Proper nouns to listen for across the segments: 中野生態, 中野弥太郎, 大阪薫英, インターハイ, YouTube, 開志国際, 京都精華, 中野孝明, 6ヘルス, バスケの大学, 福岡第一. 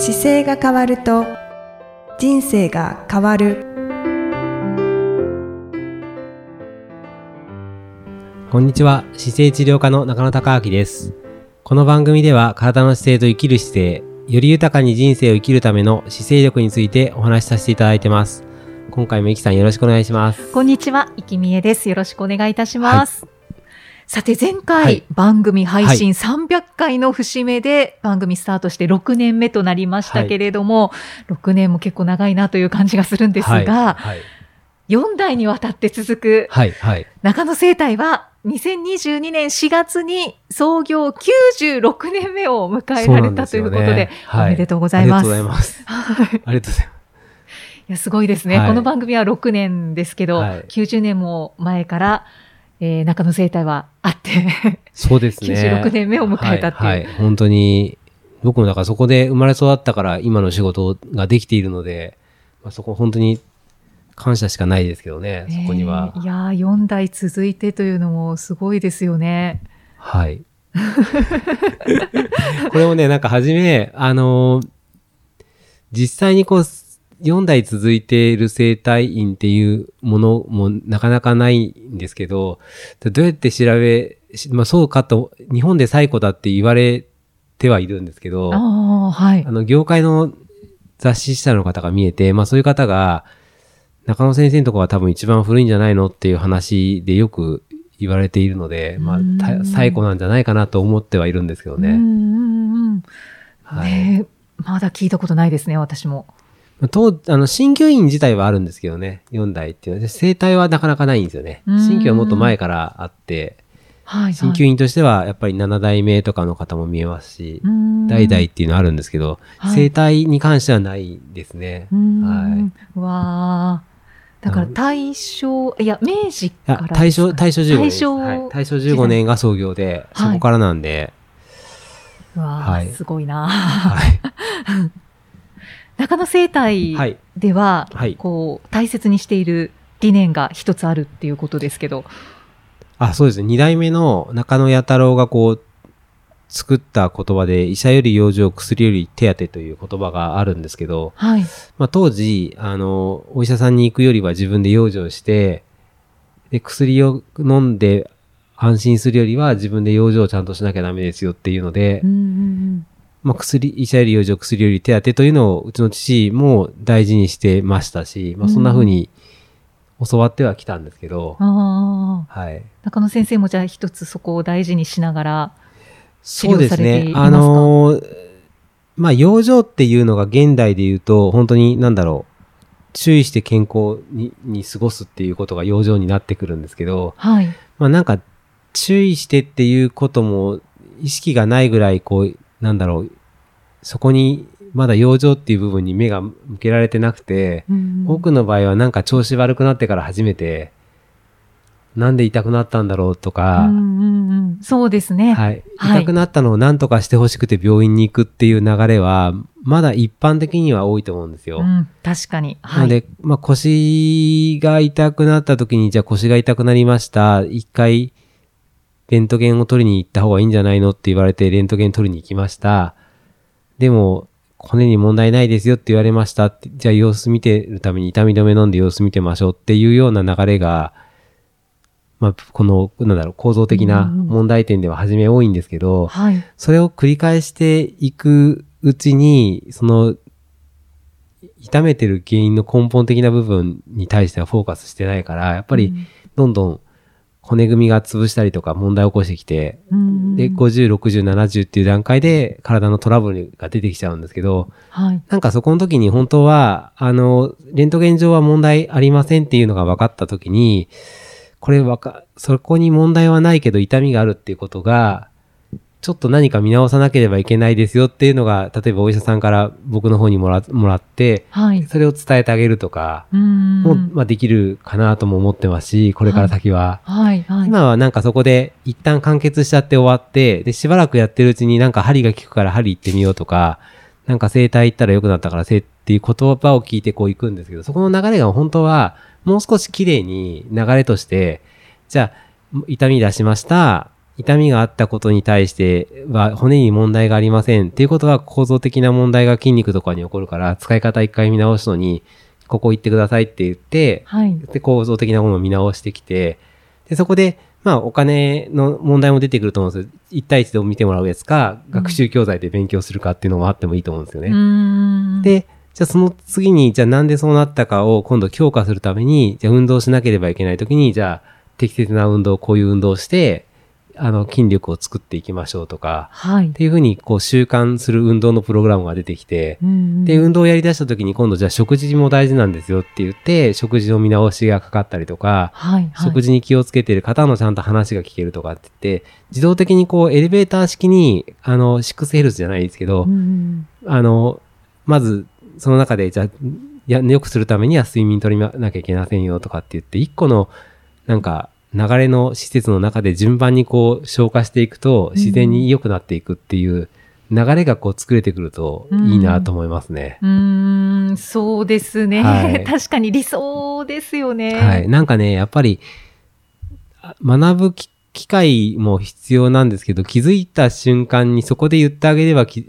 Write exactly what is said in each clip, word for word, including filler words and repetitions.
姿勢が変わると人生が変わる。こんにちは、姿勢治療科の中野孝明です。この番組では体の姿勢と生きる姿勢、より豊かに人生を生きるための姿勢力についてお話しさせていただいてます。今回もいきさん、よろしくお願いします。こんにちは、いきみえです。よろしくお願いいたします、はい。さて前回、はい、番組配信さんびゃっかいの節目で番組スタートしてろくねんめとなりましたけれども、はい、ろくねんも結構長いなという感じがするんですが、はいはい、よんだいにわたって続く、はいはい、中野生態はにせんにじゅうにねんしがつに創業きゅうじゅうろくねんめを迎えられたということ で, で、ねはい、おめでとうございます。ありがとうございますありがとうございます。いや、すごいですね、はい、この番組はろくねんですけど、はい、きゅうじゅうねんも前からえー、中野生態はあってそうです、ね、きゅうじゅうろくねんめを迎えたっていう、はいはい、本当に僕もだからそこで生まれ育ったから今の仕事ができているので、まあ、そこ本当に感謝しかないですけどね、えー、そこには。いやー、よんだい続いてというのもすごいですよね。はいこれもね、なんか初めあのー、実際にこうよんだい続いている生態院っていうものもなかなかないんですけど、どうやって調べ、まあ、そうかと、日本で最古だって言われてはいるんですけど、あ、はい、あの業界の雑誌社の方が見えて、まあ、そういう方が中野先生のところは多分一番古いんじゃないのっていう話でよく言われているので、まあ、最古なんじゃないかなと思ってはいるんですけどね。うん、はい、ね、まだ聞いたことないですね、私も。とあの鍼灸院自体はあるんですけどね、よんだいっていうので生態はなかなかないんですよね。鍼灸はもっと前からあって、鍼灸院としてはやっぱりななだいめとかの方も見えますし、代々っていうのあるんですけど、はい、生態に関してはないですね。はい、わー、だから大正、いや明治からですか。大正、大正じゅうごねんです。大正、はい、大正じゅうごねんが創業で、はい、そこからなんで、わー、はい、すごいな。はい中野生態では、はいはい、こう大切にしている理念が一つあるっていうことですけど。あ、そうですね。二代目の中野弥太郎がこう作った言葉で、医者より養生、薬より手当てという言葉があるんですけど、はい、まあ、当時あのお医者さんに行くよりは自分で養生して、で薬を飲んで安心するよりは自分で養生をちゃんとしなきゃダメですよっていうので、うんうんうん、まあ、薬、医者より養生、薬より手当てというのをうちの父も大事にしてましたし、まあ、そんな風に教わってはきたんですけど、うん、あ、はい、中野先生もじゃあ一つそこを大事にしながら治療されていますか？そうですね、あのーまあ、養生っていうのが現代で言うと本当に何だろう、注意して健康 に, に過ごすっていうことが養生になってくるんですけど、はい、まあ、なんか注意してっていうことも意識がないぐらいこうなんだろう、そこにまだ養生っていう部分に目が向けられてなくて、うん、多くの場合はなんか調子悪くなってから初めてなんで痛くなったんだろうとか、うんうんうん、そうですね、はい、痛くなったのを何とかしてほしくて病院に行くっていう流れはまだ一般的には多いと思うんですよ、うん、確かに、はい、なので、まあ、腰が痛くなった時にじゃあ腰が痛くなりました、一回レントゲンを取りに行った方がいいんじゃないのって言われてレントゲン取りに行きました。でも骨に問題ないですよって言われましたって、じゃあ様子見てるために痛み止め飲んで様子見てましょうっていうような流れが、まあ、このなんだろう、構造的な問題点では初め多いんですけど、うん、はい、それを繰り返していくうちにその痛めてる原因の根本的な部分に対してはフォーカスしてないから、やっぱりどんどん、うん、骨組みが潰したりとか問題を起こしてきて、で、ごじゅう、ろくじゅう、ななじゅうっていう段階で体のトラブルが出てきちゃうんですけど、はい、なんかそこの時に本当は、あの、レントゲン上は問題ありませんっていうのが分かった時に、これわか、そこに問題はないけど痛みがあるっていうことが、ちょっと何か見直さなければいけないですよっていうのが、例えばお医者さんから僕の方にもら、もらって、はい、それを伝えてあげるとか、もう、まあ、できるかなとも思ってますし、これから先は、はいはいはい、今はなんかそこで一旦完結しちゃって終わって、でしばらくやってるうちになんか針が効くから針行ってみようとか、なんか整体行ったら良くなったから整っていう言葉を聞いてこう行くんですけど、そこの流れが本当はもう少し綺麗に流れとして、じゃあ痛み出しました、痛みがあったことに対しては骨に問題がありませんっていうことは、構造的な問題が筋肉とかに起こるから、使い方一回見直すのにここ行ってくださいって言って、はい、で構造的なものを見直してきて、でそこでまあお金の問題も出てくると思うんですよ。一対一で見てもらうやつか、うん、学習教材で勉強するかっていうのもあってもいいと思うんですよね。うーん、でじゃあその次に、じゃあなんでそうなったかを今度強化するために、じゃあ運動しなければいけないときに、じゃあ適切な運動、こういう運動をしてあの筋力を作っていきましょうとか、はい、っていうふうにこう習慣する運動のプログラムが出てきて、うんうん、で運動をやりだした時に今度じゃあ食事も大事なんですよって言って、食事の見直しがかかったりとか、はいはい、食事に気をつけている方のちゃんと話が聞けるとかって言って、自動的にこうエレベーター式にあのろくヘルツじゃないですけど、うんうん、あのまずその中でじゃあ良くするためには睡眠取りなきゃいけませんよとかって言って、いっこのなんか流れの施設の中で順番にこう消化していくと自然に良くなっていくっていう流れがこう作れてくるといいなと思いますね。うん、うーんそうですね、はい、確かに理想ですよね、はい、なんかねやっぱり学ぶ機会も必要なんですけど、気づいた瞬間にそこで言ってあげればき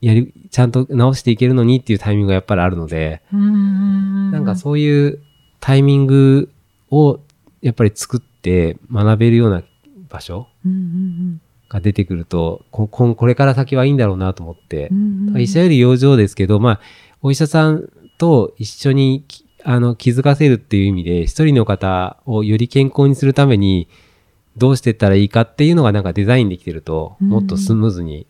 やりちゃんと直していけるのにっていうタイミングがやっぱりあるので、うーんなんかそういうタイミングをやっぱり作ってで学べるような場所が出てくると、うんうんうん、こ, これから先はいいんだろうなと思って、うんうん、医者より養生ですけど、まあ、お医者さんと一緒にあの気づかせるっていう意味で、一人の方をより健康にするためにどうしていったらいいかっていうのがなんかデザインできてると、もっとスムーズに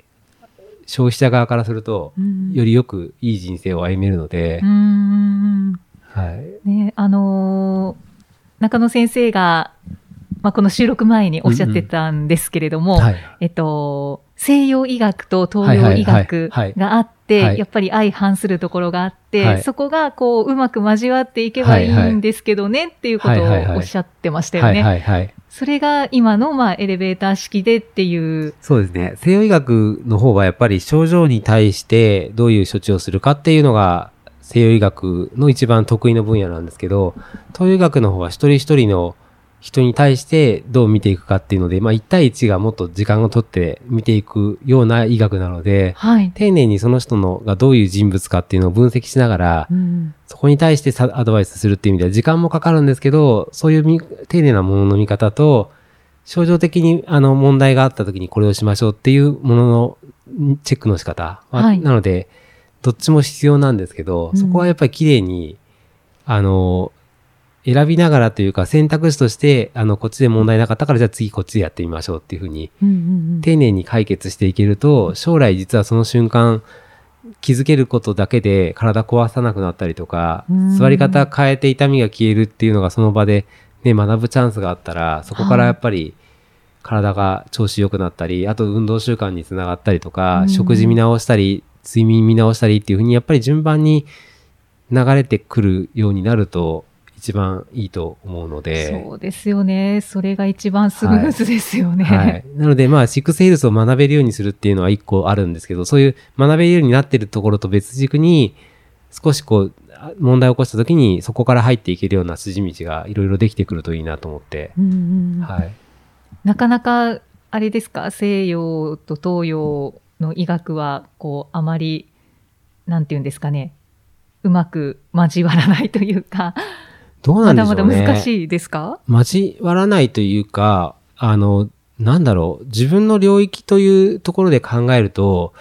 消費者側からすると、うんうん、よりよくいい人生を歩めるので、うんはいね、あのー、中野先生がまあ、この収録前におっしゃってたんですけれども、うんうんはい、えっと、西洋医学と東洋医学があって、はいはいはいはい、やっぱり相反するところがあって、はい、そこがこううまく交わっていけばいいんですけどね、はいはい、っていうことをおっしゃってましたよね。それが今のまあエレベーター式でっていう。そうですね、西洋医学の方はやっぱり症状に対してどういう処置をするかっていうのが西洋医学の一番得意の分野なんですけど、東洋医学の方は一人一人の人に対してどう見ていくかっていうので、まあ一対一がもっと時間を取って見ていくような医学なので、はい、丁寧にその人のがどういう人物かっていうのを分析しながら、うん、そこに対してアドバイスするっていう意味では時間もかかるんですけど、そういう丁寧なものの見方と、症状的にあの問題があった時にこれをしましょうっていうもののチェックの仕方、はい、なのでどっちも必要なんですけど、うん、そこはやっぱり綺麗にあの選びながらというか、選択肢としてあのこっちで問題なかったからじゃあ次こっちでやってみましょうっていうふうに、うんうんうん、丁寧に解決していけると、将来実はその瞬間気づけることだけで体壊さなくなったりとか、座り方変えて痛みが消えるっていうのがその場で、ね、学ぶチャンスがあったら、そこからやっぱり体が調子良くなったり、はい、あと運動習慣につながったりとか、うんうん、食事見直したり睡眠見直したりっていうふうにやっぱり順番に流れてくるようになると一番いいと思うので。そうですよね、それが一番スムーズですよね、はいはい、なのでまあシックスヘルスを学べるようにするっていうのは一個あるんですけど、そういう学べるようになってるところと別軸に、少しこう問題を起こした時にそこから入っていけるような筋道がいろいろできてくるといいなと思って、うんうんはい、なかなかあれですか、西洋と東洋の医学はこうあまりなんていうんですかね、うまく交わらないというか、どうなんでしょうね。まだまだ難しいですか？交わらないというか、あの、なんだろう、自分の領域というところで考えると、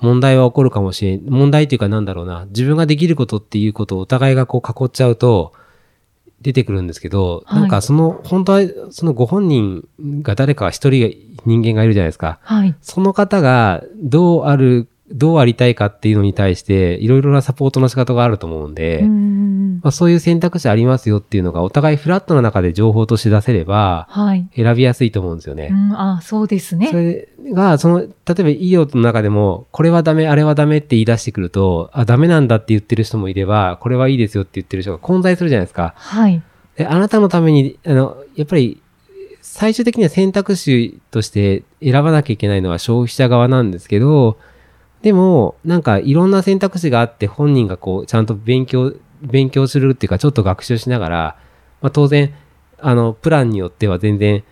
問題は起こるかもしれん。問題というかなんだろうな、自分ができることっていうことをお互いがこう囲っちゃうと出てくるんですけど、はい、なんかその、本当はそのご本人が誰か一人人間がいるじゃないですか。はい、その方がどうある、どうありたいかっていうのに対していろいろなサポートの仕方があると思うんで、うん、まあ、そういう選択肢ありますよっていうのがお互いフラットの中で情報として出せれば選びやすいと思うんですよね、はい、うん、あそうですね。それがその例えば医療の中でもこれはダメあれはダメって言い出してくると、あダメなんだって言ってる人もいれば、これはいいですよって言ってる人が混在するじゃないですか、はい、であなたのためにあのやっぱり最終的には選択肢として選ばなきゃいけないのは消費者側なんですけど、でもなんかいろんな選択肢があって、本人がこうちゃんと勉強勉強するっていうか、ちょっと学習しながら、まあ、当然あのプランによっては全然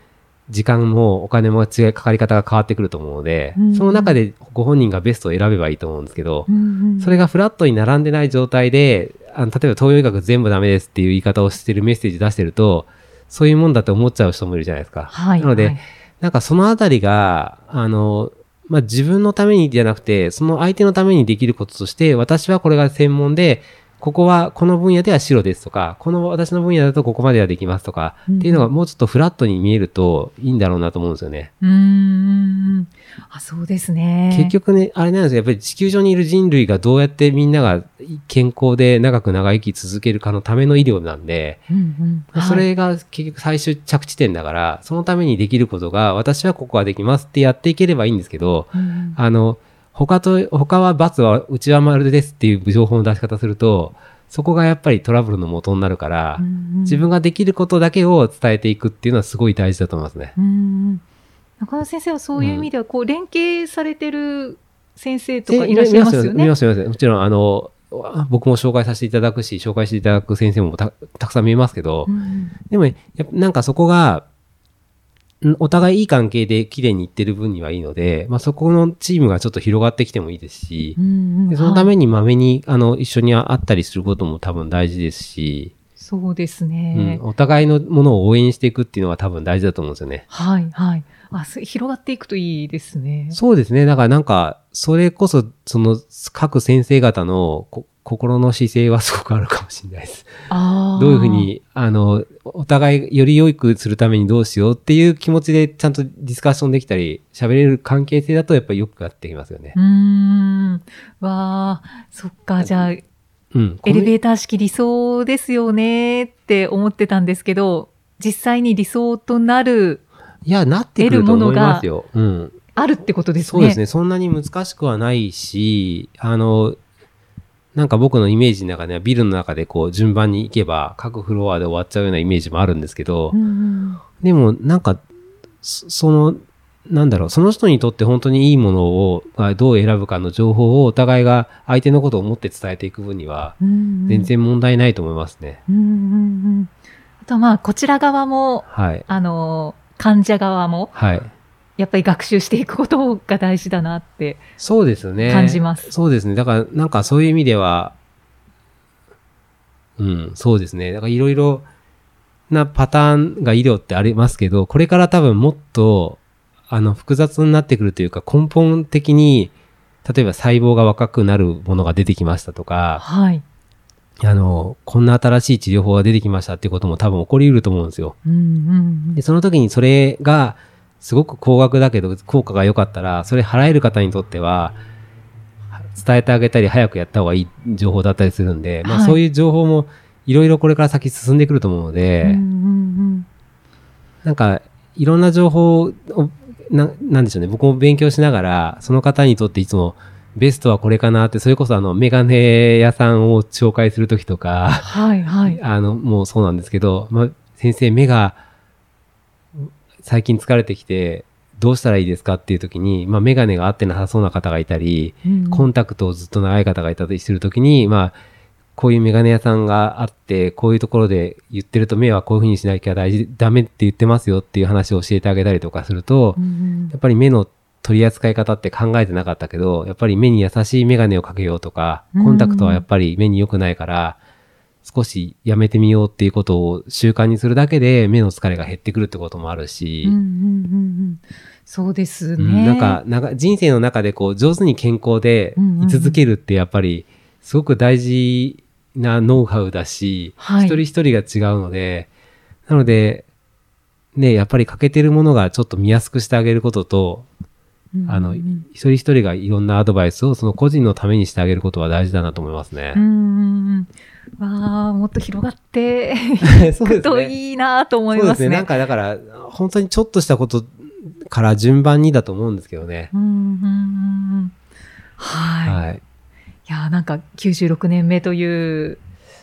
時間もお金も違いかかり方が変わってくると思うので、うん、その中でご本人がベストを選べばいいと思うんですけど、うんうん、それがフラットに並んでない状態で、あの例えば東洋医学全部ダメですっていう言い方をしてるメッセージ出してると、そういうもんだって思っちゃう人もいるじゃないですか。はい、なので、はい、なんかそのあたりがあの、まあ、自分のためにじゃなくてその相手のためにできることとして、私はこれが専門で、ここはこの分野では白ですとか、この私の分野だとここまではできますとか、うん、っていうのがもうちょっとフラットに見えるといいんだろうなと思うんですよね。うーん、あ、そうですね。結局ね、あれなんですよ、やっぱり地球上にいる人類がどうやってみんなが健康で長く長生き続けるかのための医療なんで、うんうん、それが結局最終着地点だから、はい、そのためにできることが、私はここはできますってやっていければいいんですけど、うん、あの他と、他は×は、うちは丸ですっていう情報の出し方すると、そこがやっぱりトラブルの元になるから、うんうん、自分ができることだけを伝えていくっていうのはすごい大事だと思いますね。うん、中野先生はそういう意味では、こう、連携されてる先生とかいらっしゃいますよね。うん、見ますよ、見ますよ。もちろん、あの、僕も紹介させていただくし、紹介していただく先生も た, たくさん見えますけど、うん、でも、やっぱなんかそこが、お互いいい関係で綺麗にいってる分にはいいので、まあ、そこのチームがちょっと広がってきてもいいですし、うんうん、でそのためにまめに、はい、あの一緒に会ったりすることも多分大事ですし、そうですね、うん、お互いのものを応援していくっていうのは多分大事だと思うんですよね。はいはい、あ、広がっていくといいですね。そうですね。だからなんかそれこそその各先生方のこ心の姿勢はすごくあるかもしれないです。あ、どういうふうにあのお互いより良くするためにどうしようっていう気持ちでちゃんとディスカッションできたり喋れる関係性だとやっぱりよくやってきますよね。うーん、わー、そっか。じゃあ、うん、エレベーター式理想ですよねって思ってたんですけど、実際に理想となる、いや、なってくると思いますよ。うん、あるってことですね。そうですね。そんなに難しくはないし、あのなんか僕のイメージの中ではビルの中でこう順番に行けば各フロアで終わっちゃうようなイメージもあるんですけど、うん、でもなんかそのなんだろう、その人にとって本当にいいものをどう選ぶかの情報をお互いが相手のことを思って伝えていく分には全然問題ないと思いますね。うんうんうん、あとまあこちら側も、はい、あの患者側も、はい、やっぱり学習していくことが大事だなって感じます。そうですね。だからなんかそういう意味では、うん、そうですね。だからいろいろなパターンが医療ってありますけど、これから多分もっとあの複雑になってくるというか、根本的に例えば細胞が若くなるものが出てきましたとか、はい、あのこんな新しい治療法が出てきましたっていうことも多分起こりうると思うんですよ。うんうんうん、でその時にそれがすごく高額だけど効果が良かったら、それ払える方にとっては伝えてあげたり早くやった方がいい情報だったりするんで、はい、まあ、そういう情報もいろいろこれから先進んでくると思うので、うんうんうん、なんかいろんな情報を な, なんでしょうね、僕も勉強しながらその方にとっていつもベストはこれかなって、それこそあのメガネ屋さんを紹介するときとか、はいはい、あのもうそうなんですけど、まあ、先生目が最近疲れてきてどうしたらいいですかっていう時に、まあ、メガネが合ってなさそうな方がいたり、うん、コンタクトをずっと長い方がいたりする時に、まあ、こういうメガネ屋さんがあって、こういうところで言ってると目はこういうふうにしなきゃ大事ダメって言ってますよっていう話を教えてあげたりとかすると、うん、やっぱり目の取り扱い方って考えてなかったけど、やっぱり目に優しいメガネをかけようとか、コンタクトはやっぱり目に良くないから、うん、少しやめてみようっていうことを習慣にするだけで目の疲れが減ってくるってこともあるし、うんうんうんうん、そうですね、うん、なんか、なんか人生の中でこう上手に健康で居続けるってやっぱりすごく大事なノウハウだし、うんうんうん、一人一人が違うので、はい、なのでね、やっぱり欠けてるものがちょっと見やすくしてあげることと、あの、うん、一人一人がいろんなアドバイスをその個人のためにしてあげることは大事だなと思いますね。うーん、わー、もっと広がっていくといいなと思いますね。そうですね。なんかだから本当にちょっとしたことから順番にだと思うんですけどね。うんうん、はい、はい、いや、なんかきゅうじゅうろくねんめという、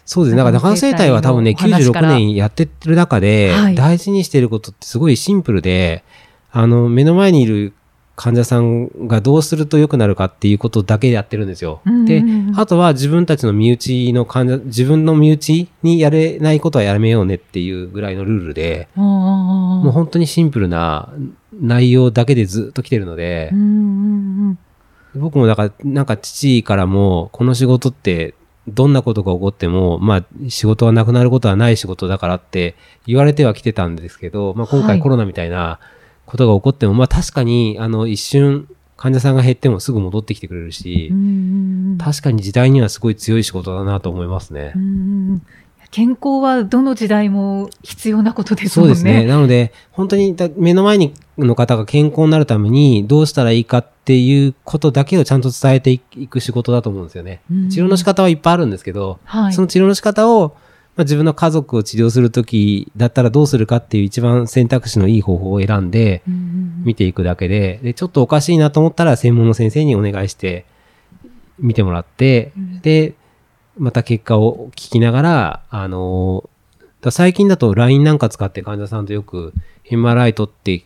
そうですね。なんか中野生態は多分ね、きゅうじゅうろくねんやってる中で大事にしてることってすごいシンプルで、はい、あの目の前にいる患者さんがどうすると良くなるかっていうことだけでやってるんですよ、うんうんうん、であとは自分たちの身内の患者自分の身内にやれないことはやめようねっていうぐらいのルールで、うんうんうん、もう本当にシンプルな内容だけでずっと来てるので、うんうんうん、僕もだからなんか父からもこの仕事ってどんなことが起こっても、まあ、仕事はなくなることはない仕事だからって言われてはきてたんですけど、まあ、今回コロナみたいなことが起こっても、はい、まあ、確かにあの一瞬患者さんが減ってもすぐ戻ってきてくれるし、うん確かに時代にはすごい強い仕事だなと思いますね。うん健康はどの時代も必要なことですもんね。そうですね。なので本当に目の前の方が健康になるためにどうしたらいいかっていうことだけをちゃんと伝えていく仕事だと思うんですよね。うん、治療の仕方はいっぱいあるんですけど、はい、その治療の仕方を、まあ、自分の家族を治療するときだったらどうするかっていう一番選択肢のいい方法を選んで見ていくだけで、でちょっとおかしいなと思ったら専門の先生にお願いして見てもらって、うん、でまた結果を聞きながら、あのー、最近だと ライン なんか使って患者さんとよく エムアールアイ 取って、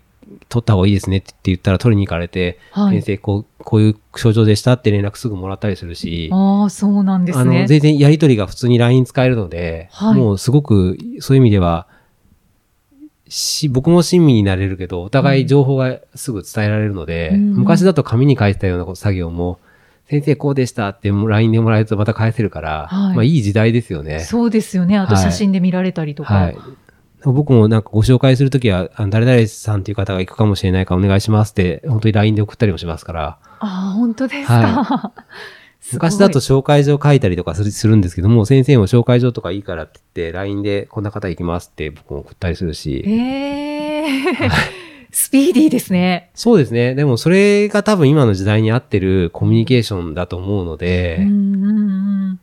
取った方がいいですねって言ったら取りに行かれて、はい、先生こう、こういう症状でしたって連絡すぐもらったりするし、ああ、そうなんですね。あの、全然やり取りが普通に ライン 使えるので、はい、もうすごくそういう意味では、し僕も親身になれるけど、お互い情報がすぐ伝えられるので、うん、昔だと紙に書いてたような作業も、先生こうでしたって ライン でもらえるとまた返せるから、はい、まあ、いい時代ですよね。そうですよね。あと写真で見られたりとか。はいはい、僕もなんかご紹介するときは、あの誰々さんという方が行くかもしれないからお願いしますって、本当に ライン で送ったりもしますから。ああ、本当ですか。はい、す昔だと紹介状書いたりとかす る, するんですけども、先生も紹介状とかいいからって言って、ライン でこんな方行きますって僕も送ったりするし。えー。はいスピーディーですね。そうですね。でもそれが多分今の時代に合ってるコミュニケーションだと思うので、うんうんうん、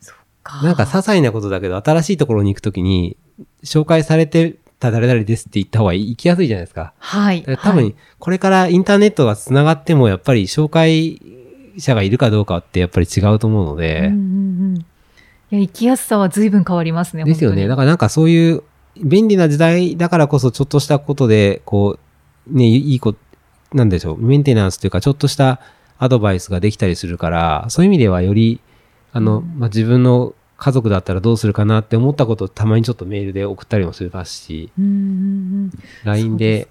そっか。なんか些細なことだけど新しいところに行くときに紹介されてた誰々ですって言った方が行きやすいじゃないですか。はい。多分これからインターネットがつながってもやっぱり紹介者がいるかどうかってやっぱり違うと思うので、うんうんうん、いや行きやすさは随分変わりますね。ですよね。だからなんかそういう便利な時代だからこそちょっとしたことでこうねいいことなんでしょうメンテナンスというかちょっとしたアドバイスができたりするからそういう意味ではよりあの、まあ、自分の家族だったらどうするかなって思ったことをたまにちょっとメールで送ったりもするし、うーん ライン で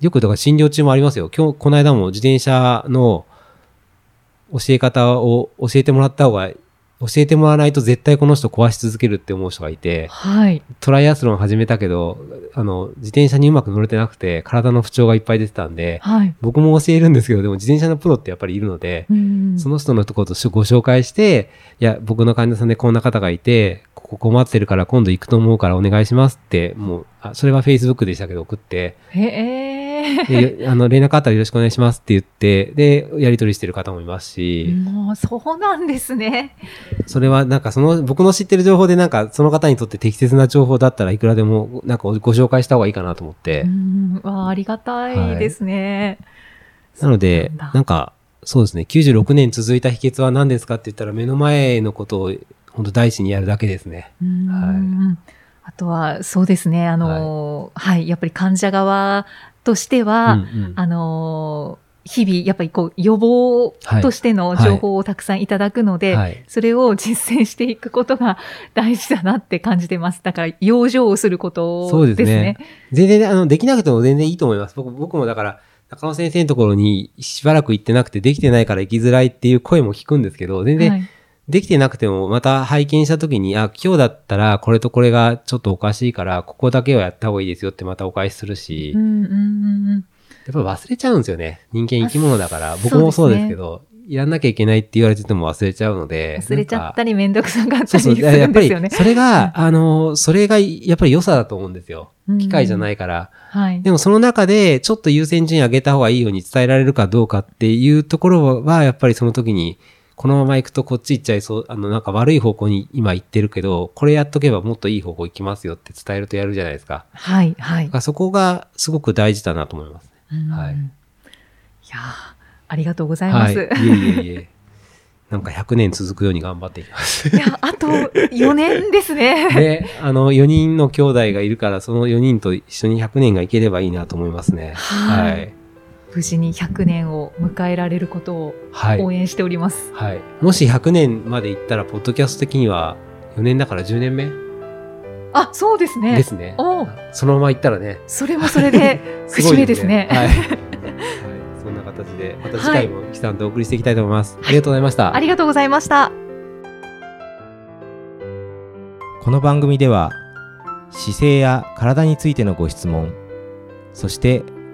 よくとか診療中もありますよ。今日この間も自転車の教え方を教えてもらった方が教えてもらわないと絶対この人壊し続けるって思う人がいて、はい、トライアスロン始めたけどあの自転車にうまく乗れてなくて体の不調がいっぱい出てたんで、はい、僕も教えるんですけどでも自転車のプロってやっぱりいるので、うん、その人のところとご紹介していや僕の患者さんでこんな方がいてここ困ってるから今度行くと思うからお願いしますってもうあそれは Facebook でしたけど送ってであの連絡あったらよろしくお願いしますって言ってでやり取りしてる方もいますしもうそうなんですね。それはなんかその僕の知ってる情報でなんかその方にとって適切な情報だったらいくらでもなんかご紹介した方がいいかなと思ってうんわありがたいですね、はい、なのでなんだなんかそうですねきゅうじゅうろくねん続いた秘訣は何ですかって言ったら目の前のことを本当大事にやるだけですね。うん、はい、あとはそうですねあの、はいはい、やっぱり患者側としては、うんうん、あの日々やっぱりこう予防としての情報をたくさんいただくので、はいはい、それを実践していくことが大事だなって感じてます。だから養生をすることですね。そうですね。全然あのできなくても全然いいと思います。僕、僕もだから中野先生のところにしばらく行ってなくてできてないから行きづらいっていう声も聞くんですけど全然、はいできてなくてもまた拝見したときにあ今日だったらこれとこれがちょっとおかしいからここだけはやった方がいいですよってまたお返しするし、うんうんうん、やっぱ忘れちゃうんですよね人間生き物だから僕もそうですけどやんなきゃいけないって言われてても忘れちゃうので忘れちゃったりめんどくさかったりするんですよね。そうそうやっぱりそれがあのそれがやっぱり良さだと思うんですよ。機械じゃないから、うんはい、でもその中でちょっと優先順位上げた方がいいように伝えられるかどうかっていうところはやっぱりその時にこのまま行くとこっち行っちゃいそう、あのなんか悪い方向に今行ってるけど、これやっとけばもっといい方向行きますよって伝えるとやるじゃないですか。はいはい。だからそこがすごく大事だなと思いますね。うんはい。いやありがとうございます。はい、いえいえいえ。なんかひゃくねん続くように頑張っていきます。いやあとよねんですね。ねあのよにんの兄弟がいるからそのよにんと一緒にひゃくねんがいければいいなと思いますね。はい。はい無事にひゃくねんを迎えられることを応援しております、はいはい、もしひゃくねんまでいったらポッドキャスト的にはよねんだからじゅうねんめ。あ、そうですね、ですね。お、そのままいったらね、それもそれで節目ですね、はいはい、そんな形でまた次回もキさんとお送りしていきたいと思います、はい、ありがとうございました、はい、ありがとうございました。この番組では姿勢や体についてのご質問、そして